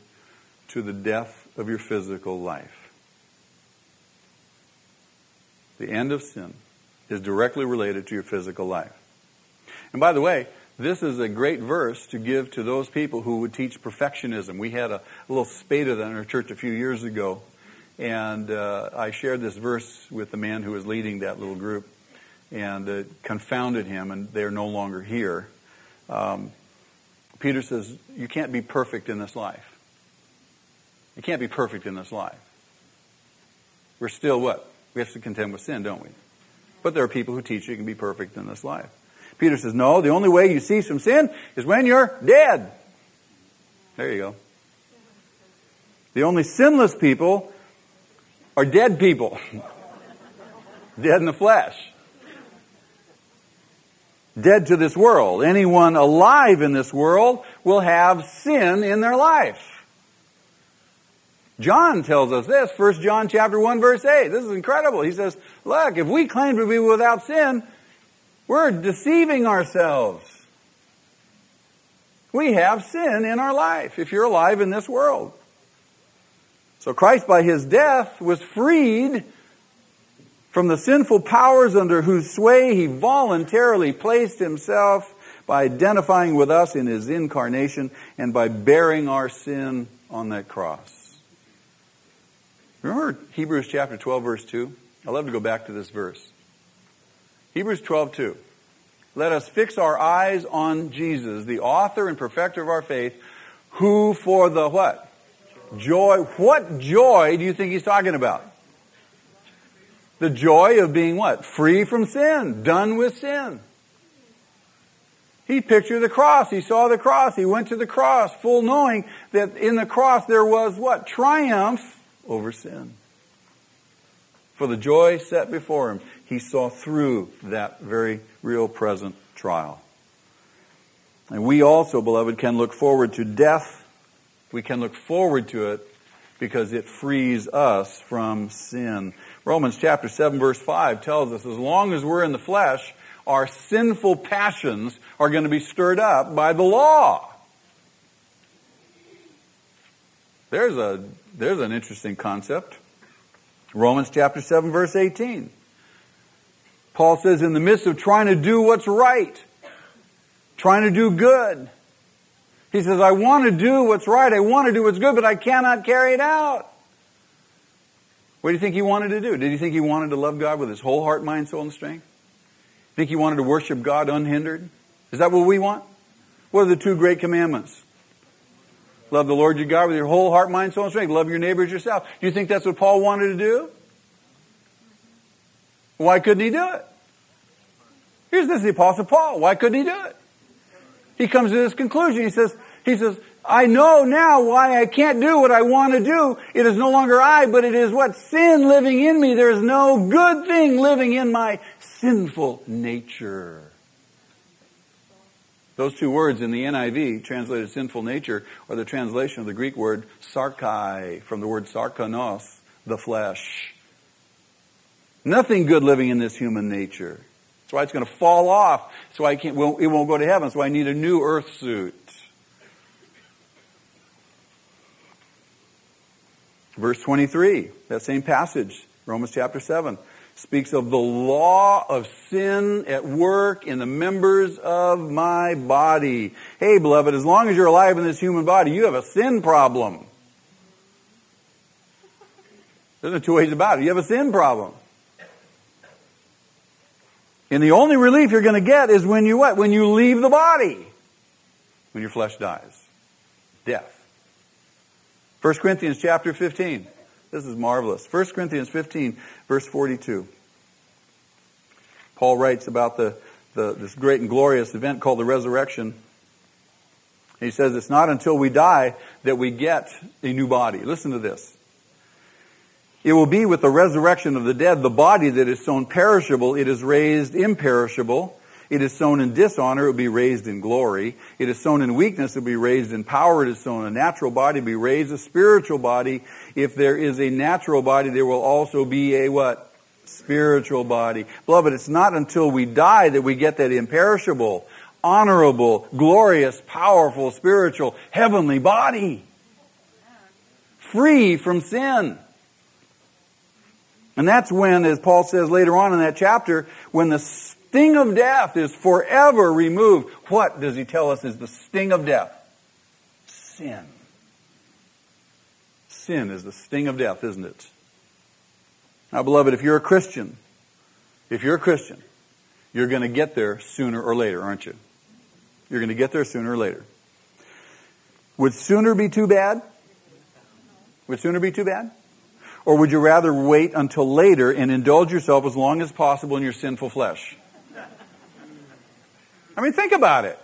to the death of your physical life. The end of sin is directly related to your physical life. And by the way, this is a great verse to give to those people who would teach perfectionism. We had a little spate of that in our church a few years ago, and uh, I shared this verse with the man who was leading that little group, and it uh, confounded him, and they're no longer here. Um, Peter says, you can't be perfect in this life. You can't be perfect in this life. We're still what? We have to contend with sin, don't we? But there are people who teach you can be perfect in this life. Peter says, no, the only way you cease from sin is when you're dead. There you go. The only sinless people are dead people. Dead in the flesh. Dead to this world. Anyone alive in this world will have sin in their life. John tells us this, First John chapter one, verse eight. This is incredible. He says, look, if we claim to be without sin, we're deceiving ourselves. We have sin in our life if you're alive in this world. So Christ, by his death, was freed from the sinful powers under whose sway he voluntarily placed himself by identifying with us in his incarnation and by bearing our sin on that cross. Remember Hebrews chapter twelve, verse two? I love to go back to this verse. Hebrews twelve, two. Let us fix our eyes on Jesus, the author and perfecter of our faith, who for the what? Joy. What joy do you think he's talking about? The joy of being what? Free from sin. Done with sin. He pictured the cross. He saw the cross. He went to the cross, full knowing that in the cross there was what? Triumph over sin. For the joy set before him, he saw through that very real present trial. And we also, beloved, can look forward to death. We can look forward to it because it frees us from sin. Romans chapter seven, verse five tells us as long as we're in the flesh, our sinful passions are going to be stirred up by the law. There's a, there's an interesting concept. Romans chapter seven, verse eighteen. Paul says, in the midst of trying to do what's right, trying to do good, he says, I want to do what's right, I want to do what's good, but I cannot carry it out. What do you think he wanted to do? Did you think he wanted to love God with his whole heart, mind, soul, and strength? Think he wanted to worship God unhindered? Is that what we want? What are the two great commandments? Love the Lord your God with your whole heart, mind, soul, and strength. Love your neighbor as yourself. Do you think that's what Paul wanted to do? Why couldn't he do it? Here's this, the Apostle Paul. Why couldn't he do it? He comes to this conclusion. He says, he says, I know now why I can't do what I want to do. It is no longer I, but it is what? Sin living in me. There is no good thing living in my sinful nature. Those two words in the N I V, translated sinful nature, are the translation of the Greek word sarkai, from the word sarkanos, the flesh. Nothing good living in this human nature. That's why it's going to fall off. That's why I can't, well, it won't go to heaven. That's why I need a new earth suit. Verse twenty-three, that same passage, Romans chapter seven, speaks of the law of sin at work in the members of my body. Hey, beloved, as long as you're alive in this human body, you have a sin problem. There's no two ways about it. You have a sin problem. And the only relief you're going to get is when you what? When you leave the body. When your flesh dies. Death. First Corinthians chapter fifteen. This is marvelous. First Corinthians fifteen, verse forty-two. Paul writes about the, the this great and glorious event called the resurrection. He says, it's not until we die that we get a new body. Listen to this. It will be with the resurrection of the dead, the body that is sown perishable, it is raised imperishable. It is sown in dishonor, it will be raised in glory. It is sown in weakness, it will be raised in power. It is sown a natural body, it will be raised a spiritual body. If there is a natural body, there will also be a what? Spiritual body. Beloved, it's not until we die that we get that imperishable, honorable, glorious, powerful, spiritual, heavenly body. Free from sin. And that's when, as Paul says later on in that chapter, when the sting of death is forever removed. What does he tell us is the sting of death? Sin. Sin is the sting of death, isn't it? Now, beloved, if you're a Christian, if you're a Christian, you're going to get there sooner or later, aren't you? You're going to get there sooner or later. Would sooner be too bad? Would sooner be too bad? Or would you rather wait until later and indulge yourself as long as possible in your sinful flesh? I mean, think about it.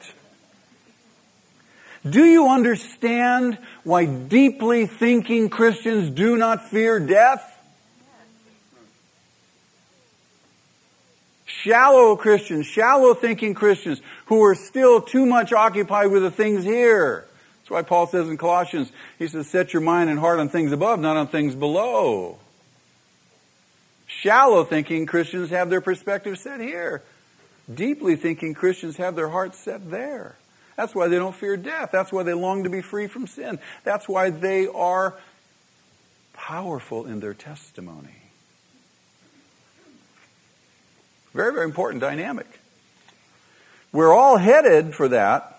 Do you understand why deeply thinking Christians do not fear death? Shallow Christians, shallow thinking Christians who are still too much occupied with the things here. That's why Paul says in Colossians, he says, set your mind and heart on things above, not on things below. Shallow thinking Christians have their perspective set here. Deeply thinking Christians have their hearts set there. That's why they don't fear death. That's why they long to be free from sin. That's why they are powerful in their testimony. Very, very important dynamic. We're all headed for that.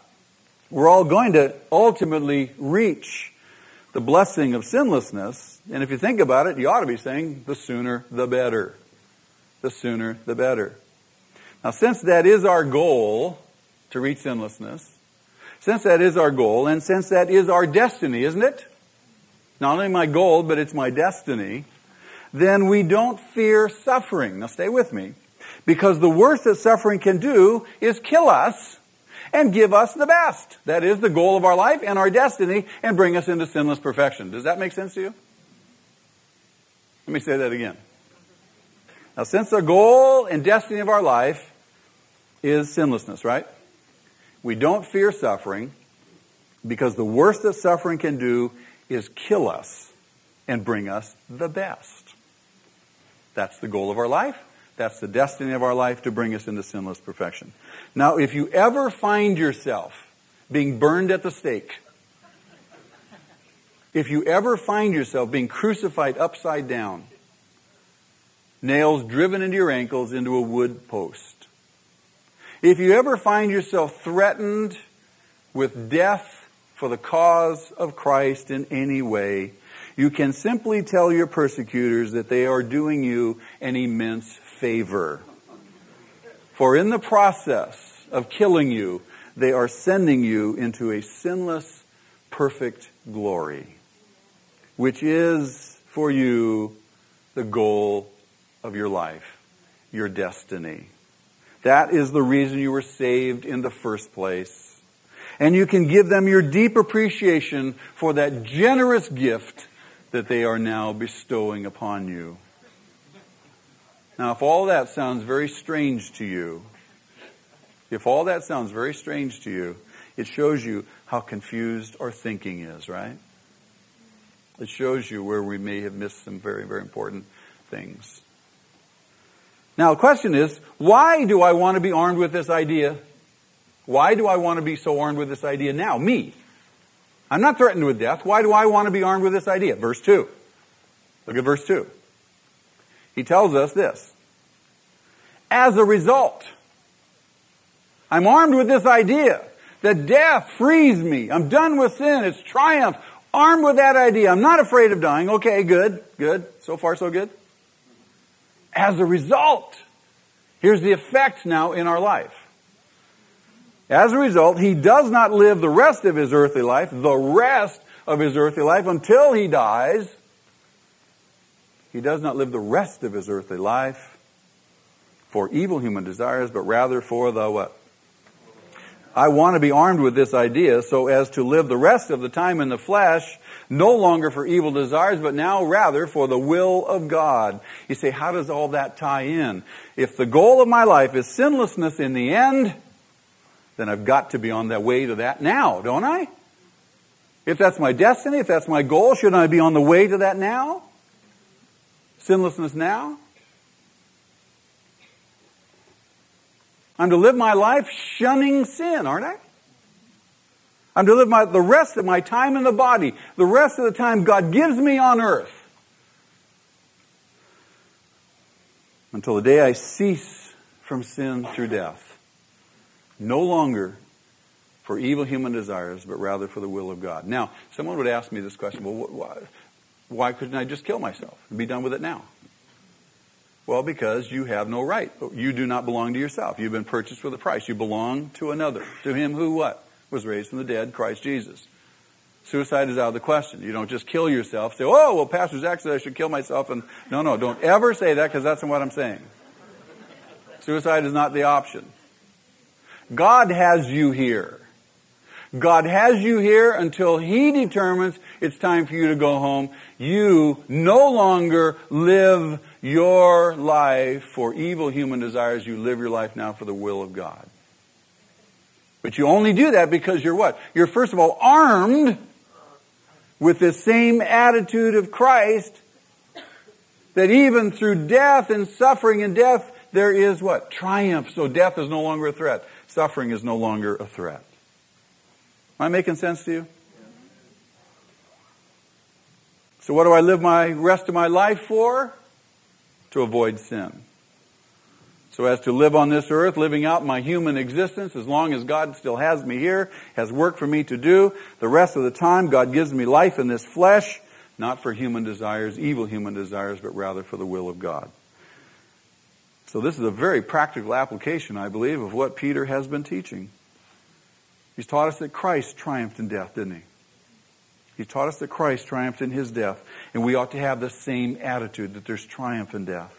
We're all going to ultimately reach the blessing of sinlessness. And if you think about it, you ought to be saying, the sooner the better. The sooner the better. Now, since that is our goal, to reach sinlessness, since that is our goal, and since that is our destiny, isn't it? Not only my goal, but it's my destiny. Then we don't fear suffering. Now stay with me. Because the worst that suffering can do is kill us and give us the best. That is the goal of our life and our destiny, and bring us into sinless perfection. Does that make sense to you? Let me say that again. Now, since the goal and destiny of our life is sinlessness, right? We don't fear suffering because the worst that suffering can do is kill us and bring us the best. That's the goal of our life. That's the destiny of our life, to bring us into sinless perfection. Now, if you ever find yourself being burned at the stake, if you ever find yourself being crucified upside down, nails driven into your ankles into a wood post, if you ever find yourself threatened with death for the cause of Christ in any way, you can simply tell your persecutors that they are doing you an immense favor. For in the process of killing you, they are sending you into a sinless, perfect glory, which is for you the goal of your life, your destiny. That is the reason you were saved in the first place. And you can give them your deep appreciation for that generous gift that they are now bestowing upon you. Now, if all that sounds very strange to you, if all that sounds very strange to you, it shows you how confused our thinking is, right? It shows you where we may have missed some very, very important things. Now, the question is, why do I want to be armed with this idea? Why do I want to be so armed with this idea now? Me. I'm not threatened with death. Why do I want to be armed with this idea? Verse two. Look at verse two. He tells us this. As a result, I'm armed with this idea that death frees me. I'm done with sin. It's triumph. Armed with that idea. I'm not afraid of dying. Okay, good, good. So far, so good. As a result, here's the effect now in our life. As a result, he does not live the rest of his earthly life, the rest of his earthly life until he dies. He does not live the rest of his earthly life for evil human desires, but rather for the what? I want to be armed with this idea so as to live the rest of the time in the flesh, no longer for evil desires, but now rather for the will of God. You say, how does all that tie in? If the goal of my life is sinlessness in the end, then I've got to be on the way to that now, don't I? If that's my destiny, if that's my goal, shouldn't I be on the way to that now? Sinlessness now? I'm to live my life shunning sin, aren't I? I'm to live my, the rest of my time in the body, the rest of the time God gives me on earth, until the day I cease from sin through death. No longer for evil human desires, but rather for the will of God. Now, someone would ask me this question, well, why, why couldn't I just kill myself and be done with it now? Well, because you have no right. You do not belong to yourself. You've been purchased with a price. You belong to another, to him who what? Was raised from the dead, Christ Jesus. Suicide is out of the question. You don't just kill yourself. Say, oh, well, Pastor Zach said I should kill myself. And no, no, don't ever say that, because that's not what I'm saying. Suicide is not the option. God has you here. God has you here until He determines it's time for you to go home. You no longer live your life for evil human desires. You live your life now for the will of God. But you only do that because you're what? You're first of all armed with the same attitude of Christ, that even through death and suffering and death, there is what? Triumph. So death is no longer a threat. Suffering is no longer a threat. Am I making sense to you? So what do I live my rest of my life for? To avoid sin. So as to live on this earth, living out my human existence, as long as God still has me here, has work for me to do. The rest of the time, God gives me life in this flesh, not for human desires, evil human desires, but rather for the will of God. So this is a very practical application, I believe, of what Peter has been teaching. He's taught us that Christ triumphed in death, didn't he? He taught us that Christ triumphed in His death. And we ought to have the same attitude, that there's triumph in death.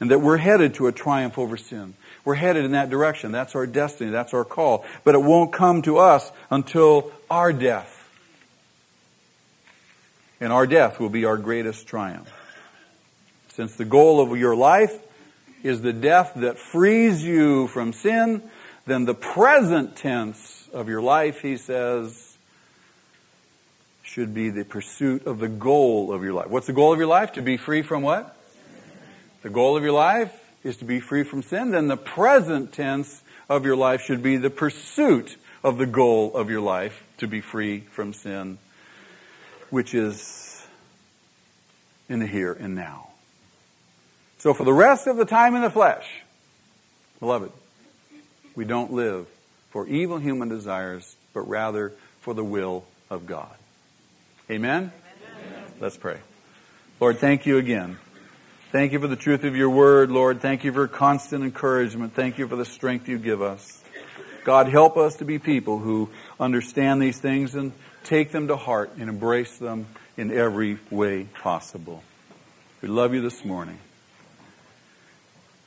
And that we're headed to a triumph over sin. We're headed in that direction. That's our destiny. That's our call. But it won't come to us until our death. And our death will be our greatest triumph. Since the goal of your life is the death that frees you from sin, then the present tense of your life, he says, should be the pursuit of the goal of your life. What's the goal of your life? To be free from what? The goal of your life is to be free from sin. Then the present tense of your life should be the pursuit of the goal of your life, to be free from sin, which is in the here and now. So for the rest of the time in the flesh, beloved, we don't live for evil human desires, but rather for the will of God. Amen? Amen? Let's pray. Lord, thank you again. Thank you for the truth of your word, Lord. Thank you for constant encouragement. Thank you for the strength you give us. God, help us to be people who understand these things and take them to heart and embrace them in every way possible. We love you this morning.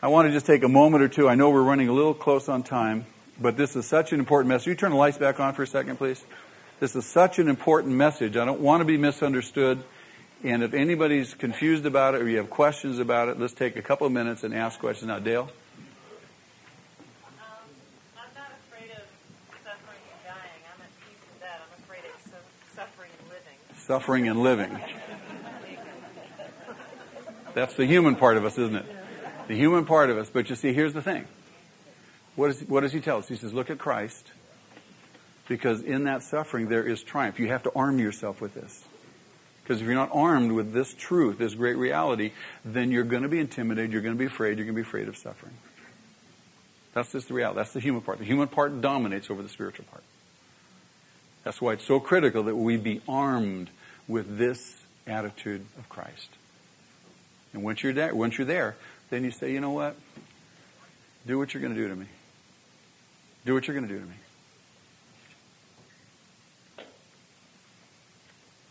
I want to just take a moment or two. I know we're running a little close on time, but this is such an important message. You turn the lights back on for a second, please. This is such an important message. I don't want to be misunderstood. And if anybody's confused about it or you have questions about it, let's take a couple of minutes and ask questions. Now, Dale? Um, I'm not afraid of suffering and dying. I'm at peace with that. I'm afraid of su- suffering and living. Suffering and living. That's the human part of us, isn't it? The human part of us. But you see, here's the thing. What, is, what does he tell us? He says, look at Christ, because in that suffering there is triumph. You have to arm yourself with this. Because if you're not armed with this truth, this great reality, then you're going to be intimidated, you're going to be afraid, you're going to be afraid of suffering. That's just the reality. That's the human part. The human part dominates over the spiritual part. That's why it's so critical that we be armed with this attitude of Christ. And once you're there, once you're there, then you say, you know what? Do what you're going to do to me. Do what you're going to do to me.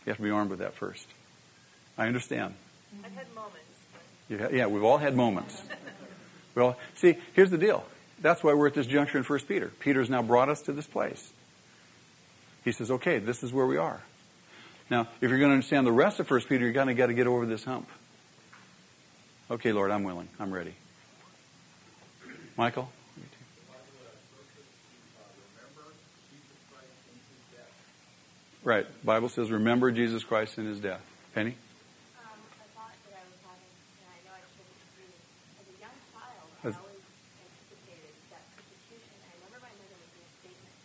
You have to be armed with that first. I understand. I've had moments. You ha- yeah, we've all had moments. Well, see, here's the deal. That's why we're at this juncture in First Peter. Peter's now brought us to this place. He says, okay, this is where we are. Now, if you're going to understand the rest of First Peter, you're going to got to get over this hump. Okay, Lord, I'm willing. I'm ready. Michael? Right. The Bible says, remember Jesus Christ in His death. Penny? Um, I thought that I was having, and I know I shouldn't do this. As a young child, I always anticipated that persecution. I remember my mother making a statement.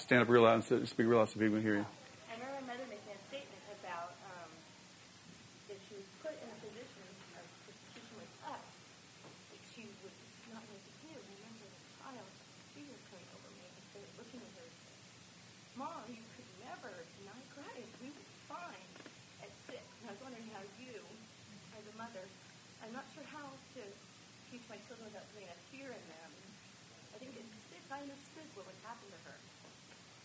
Stand up real loud and speak real loud so people can hear you. I remember my mother making a statement about um, if she was put in a position of persecution with us, that she would not know what to do. I remember as a child, she was coming over me and started looking at her and said, Mom, you could not Christ. We were fine at six. And I was wondering how you, as a mother, I'm not sure how to teach my children without putting a fear in them. I think at six, I understood what would happen to her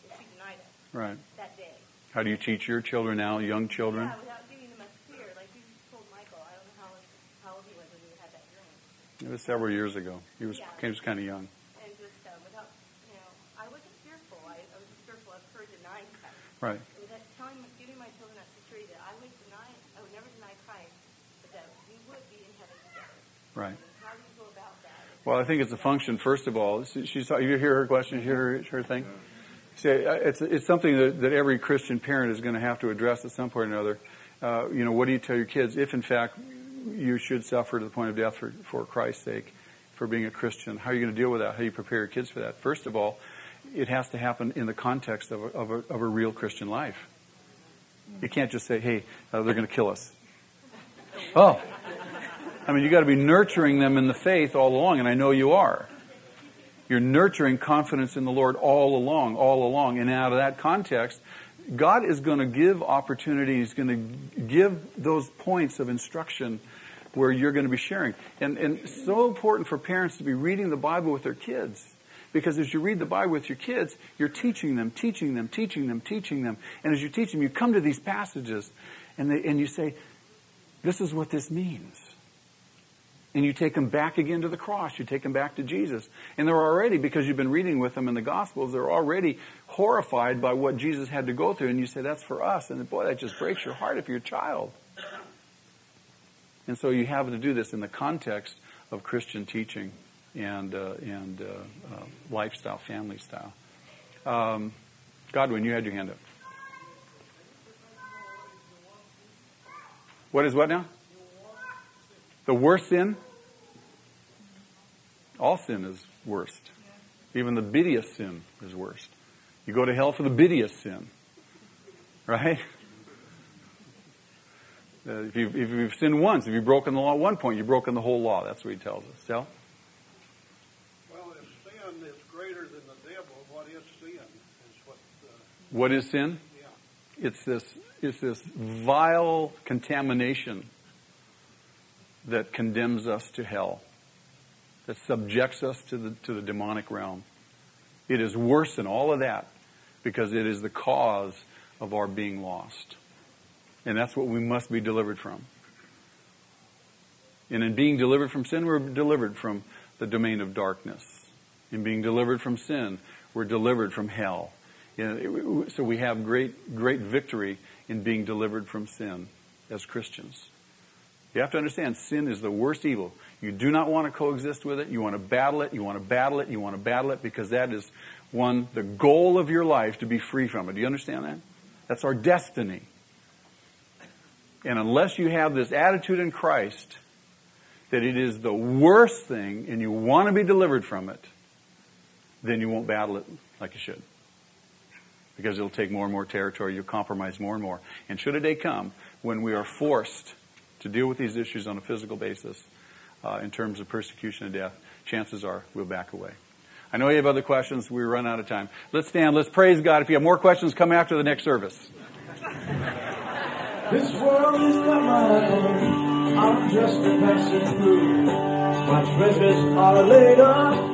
if she denied it right. That day. How do you teach your children now, young children? Yeah, without giving them a fear. Like you told Michael, I don't know how, how old he was when you had that dream. It was several years ago. He was, yeah. he was kind of young. And just uh, without, you know, I wasn't fearful. I, I was fearful of her denying Christ. Right. Without telling, giving my children that security that I would deny, I would never deny Christ, but that we would be in heaven together. Right. And how do you go about that? Well, I think it's a function, first of all. She's, you hear her question, you hear her, her thing? Yeah. See, it's, it's something that, that every Christian parent is going to have to address at some point or another. Uh, you know, what do you tell your kids if, in fact, you should suffer to the point of death for, for Christ's sake, for being a Christian? How are you going to deal with that? How do you prepare your kids for that? First of all, it has to happen in the context of a, of a, of a real Christian life. You can't just say, hey, uh, they're going to kill us. Oh. I mean, you've got to be nurturing them in the faith all along, and I know you are. You're nurturing confidence in the Lord all along, all along. And out of that context, God is going to give opportunities. He's going to give those points of instruction where you're going to be sharing. And, and it's so important for parents to be reading the Bible with their kids. Because as you read the Bible with your kids, you're teaching them, teaching them, teaching them, teaching them. And as you teach them, you come to these passages and, they, and you say, this is what this means. And you take them back again to the cross. You take them back to Jesus. And they're already, because you've been reading with them in the Gospels, they're already horrified by what Jesus had to go through. And you say, that's for us. And boy, that just breaks your heart if you're a child. And so you have to do this in the context of Christian teaching and uh, and uh, uh, lifestyle, family style. Um, Godwin, you had your hand up. What is what now? The worst sin? All sin is worst. Even the bittiest sin is worst. You go to hell for the bittiest sin. Right? Uh, if, you've, if you've sinned once, if you've broken the law at one point, you've broken the whole law. That's what he tells us. Sal? Well, if sin is greater than the devil, what is sin? Is what, uh... what is sin? Yeah. It's this, it's this vile contamination that condemns us to hell, that subjects us to the to the demonic realm. It is worse than all of that because it is the cause of our being lost. And that's what we must be delivered from. And in being delivered from sin, we're delivered from the domain of darkness. In being delivered from sin, we're delivered from hell. So we have great great victory in being delivered from sin as Christians. You have to understand, sin is the worst evil. You do not want to coexist with it. You want to battle it. You want to battle it. You want to battle it because that is, one, the goal of your life to be free from it. Do you understand that? That's our destiny. And unless you have this attitude in Christ that it is the worst thing and you want to be delivered from it, then you won't battle it like you should. Because it'll take more and more territory. You'll compromise more and more. And should a day come when we are forced to deal with these issues on a physical basis uh, in terms of persecution and death, chances are we'll back away. I know you have other questions. We run out of time. Let's stand. Let's praise God. If you have more questions, come after the next service. This world is not my home. I'm just a passing through. My treasures are laid up.